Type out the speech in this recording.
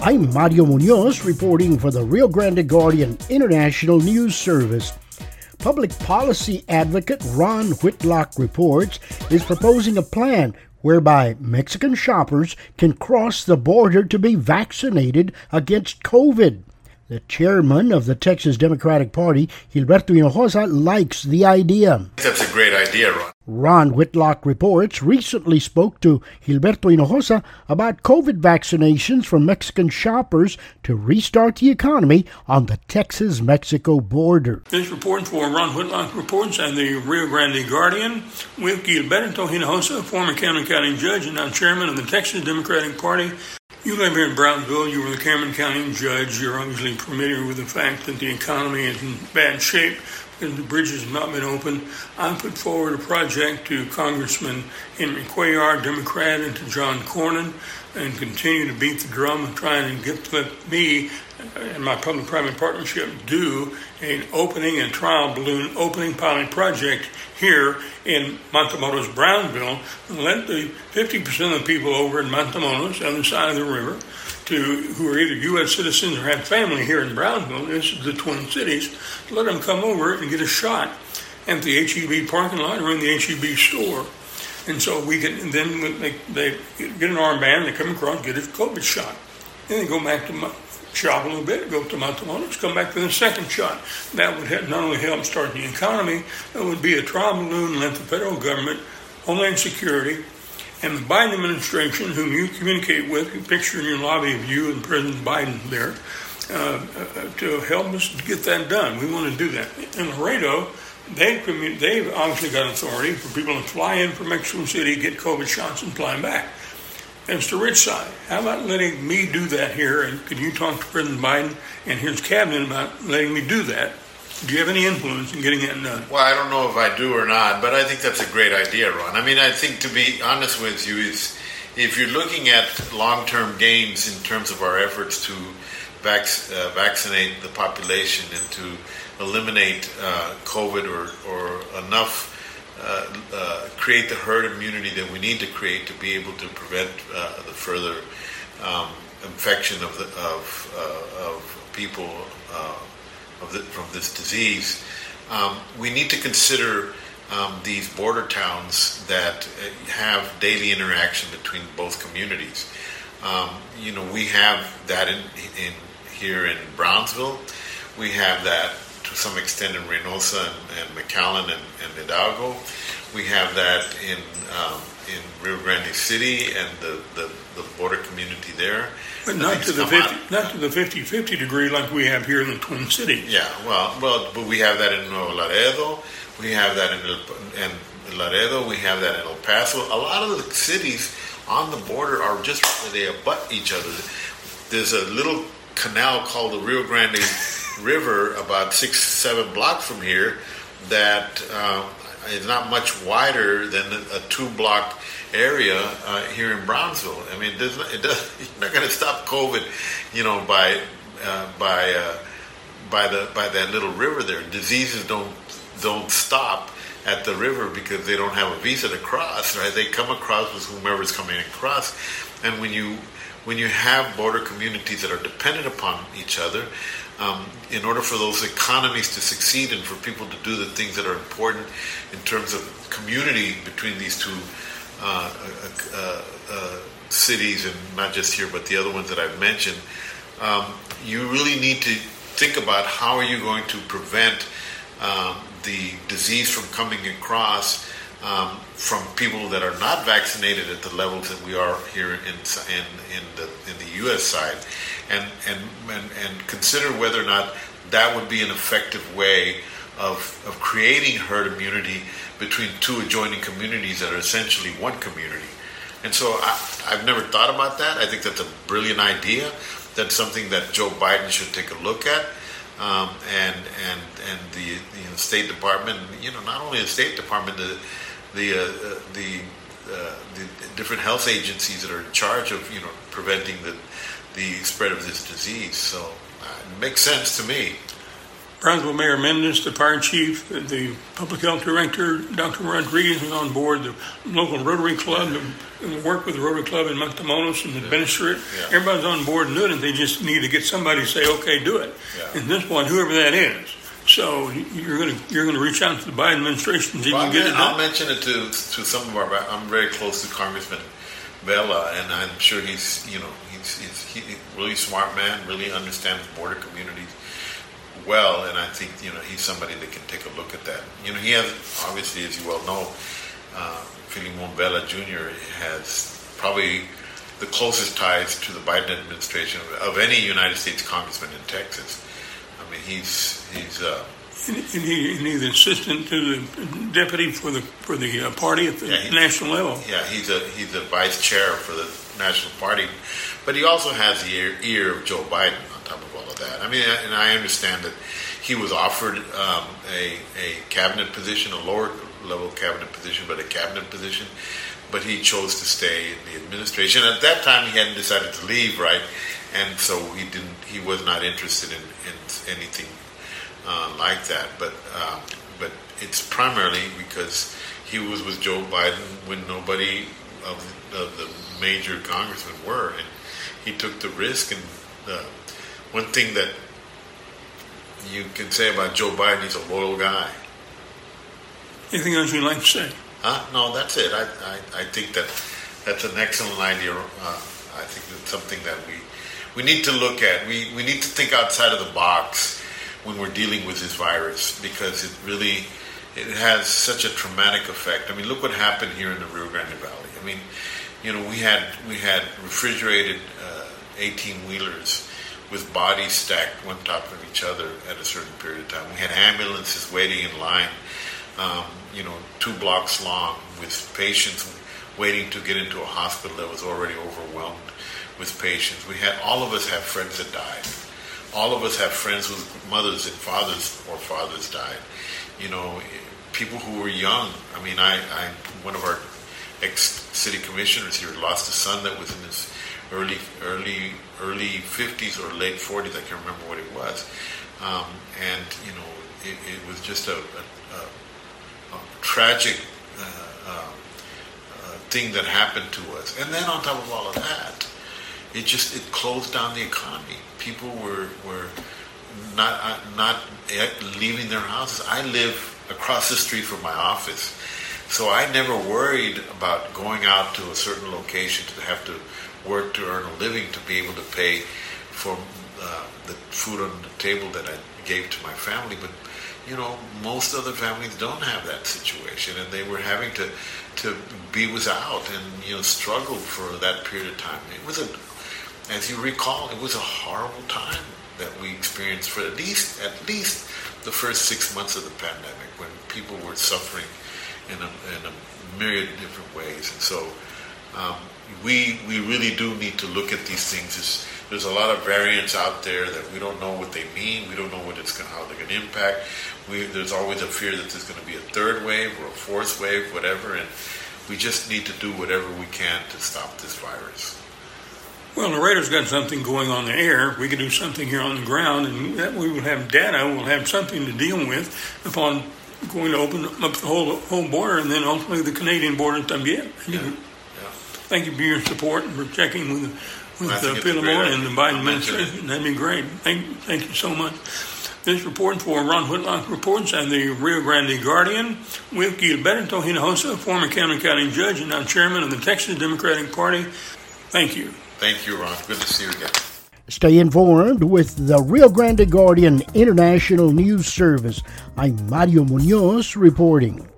I'm Mario Munoz reporting for the Rio Grande Guardian International News Service. Public policy advocate Ron Whitlock Reports is proposing a plan whereby Mexican shoppers can cross the border to be vaccinated against COVID. The chairman of the Texas Democratic Party, Gilberto Hinojosa, likes the idea. That's a great idea, Ron. Ron Whitlock Reports recently spoke to Gilberto Hinojosa about COVID vaccinations for Mexican shoppers to restart the economy on the Texas-Mexico border. This report for Ron Whitlock Reports and the Rio Grande Guardian with Gilberto Hinojosa, former Cameron County judge and now chairman of the Texas Democratic Party. You live here in Brownsville. You were the Cameron County judge. You're obviously familiar with the fact that the economy is in bad shape and the bridges have not been opened. I put forward a project to Congressman Henry Cuellar, Democrat, and to John Cornyn, and continue to beat the drum of trying to get me and my public-private partnership do an opening and trial balloon opening pilot project here in Matamoros, Brownsville, and let the 50% of the people over in Matamoros, other side of the river, who are either U.S. citizens or have family here in Brownsville, this is the Twin Cities, let them come over and get a shot at the HEB parking lot or in the HEB store. And so we can then they get an armband, they come across, get a COVID shot. Then they go back to shop a little bit, go to Matamoros, come back for the second shot. That would not only help start the economy, it would be a trial balloon, let the federal government, Homeland Security, and the Biden administration, whom you communicate with, you picture in your lobby of you and President Biden there, to help us get that done. We want to do that. In Laredo, they've obviously got authority for people to fly in from Mexico City, get COVID shots, and fly back. That's the rich side. How about letting me do that here? And could you talk to President Biden and his cabinet about letting me do that? Do you have any influence in getting that done? Well, I don't know if I do or not, but I think that's a great idea, Ron. I mean, I think, to be honest with you, if you're looking at long-term gains in terms of our efforts to vaccinate the population and to eliminate COVID or enough, create the herd immunity that we need to create to be able to prevent the further infection of people from this disease. We need to consider these border towns that have daily interaction between both communities. We have that in here in Brownsville. We have that to some extent in Reynosa and McAllen and Hidalgo. We have that in Rio Grande City and the border community there. But not to the 50-50 degree like we have here in the Twin Cities. Yeah, but we have that in Nuevo Laredo. We have that in Laredo. We have that in El Paso. A lot of the cities on the border are just, they abut each other. There's a little canal called the Rio Grande River about 6-7 blocks from here that is not much wider than a 2-block area here in Brownsville. I mean, you're not going to stop COVID, by that little river there. Diseases don't stop at the river because they don't have a visa to cross, right? They come across with whomever's coming across, and when you have border communities that are dependent upon each other, in order for those economies to succeed and for people to do the things that are important in terms of community between these two cities, and not just here but the other ones that I've mentioned, you really need to think about how are you going to prevent the disease from coming across from people that are not vaccinated at the levels that we are here in the U.S. side, and consider whether or not that would be an effective way of creating herd immunity between two adjoining communities that are essentially one community. And so I've never thought about that. I think that's a brilliant idea. That's something that Joe Biden should take a look at. And the State Department, not only the State Department, the different health agencies that are in charge of preventing the spread of this disease. So it makes sense to me. Brownsville Mayor Mendez, the fire chief, the public health director, Dr. Rodriguez was on board, the local Rotary Club, the work with the Rotary Club in Matamoros and administer it. Yeah. Everybody's on board and doing it. They just need to get somebody to say, okay, do it. Yeah. At this point, whoever that is. So you're going to reach out to the Biden administration and get it done. I'll mention it to some of our. I'm very close to Congressman Vela, and I'm sure he's a really smart man, really understands border communities well, and I think he's somebody that can take a look at that. He has obviously, as you well know, Filemon Vela Jr. has probably the closest ties to the Biden administration of any United States congressman in Texas. I mean, he's the assistant to the deputy for the party at the national level. Yeah, he's a vice chair for the national party, but he also has the ear of Joe Biden on top of all of that. I mean, and I understand that he was offered a cabinet position, a lower level cabinet position, but a cabinet position. But he chose to stay in the administration. At that time, he hadn't decided to leave, right? And so he didn't. He was not interested in anything like that. But it's primarily because he was with Joe Biden when nobody of the major congressmen were, and he took the risk. And one thing that you can say about Joe Biden, he's a loyal guy. Anything else you'd like to say? No, that's it. I think that's an excellent idea. I think that's something that we need to look at. We need to think outside of the box when we're dealing with this virus, because it has such a traumatic effect. I mean, look what happened here in the Rio Grande Valley. I mean, we had refrigerated 18-wheelers with bodies stacked one top of each other at a certain period of time. We had ambulances waiting in line. 2 blocks long, with patients waiting to get into a hospital that was already overwhelmed with patients. All of us have friends that died. All of us have friends whose mothers and fathers died. People who were young. I mean, I one of our ex-city commissioners here lost a son that was in his early 50s or late 40s. I can't remember what it was. It was just a tragic thing that happened to us. And then on top of all of that, it closed down the economy. People were not leaving their houses. I live across the street from my office, so I never worried about going out to a certain location to have to work to earn a living to be able to pay for the food on the table that I gave to my family. But most other families don't have that situation, and they were having to be without and struggle for that period of time. It was as you recall, it was a horrible time that we experienced for at least the first 6 months of the pandemic, when people were suffering in a myriad of different ways. And so we really do need to look at these things. There's a lot of variants out there that we don't know what they mean. We don't know how they're going to impact. There's always a fear that there's going to be a third wave or a fourth wave, whatever, and we just need to do whatever we can to stop this virus. Well, Laredo's got something going on in the air. We could do something here on the ground, and that we will have data. We'll have something to deal with upon going to open up the whole border, and then ultimately the Canadian border también. Yeah. Thank you for your support and for checking with Filemon and the Biden administration. That'd be great. Thank you so much. This report for Ron Whitlock Reports and the Rio Grande Guardian with Gilberto Hinojosa, former Cameron County judge and now chairman of the Texas Democratic Party. Thank you. Thank you, Ron. Good to see you again. Stay informed with the Rio Grande Guardian International News Service. I'm Mario Munoz reporting.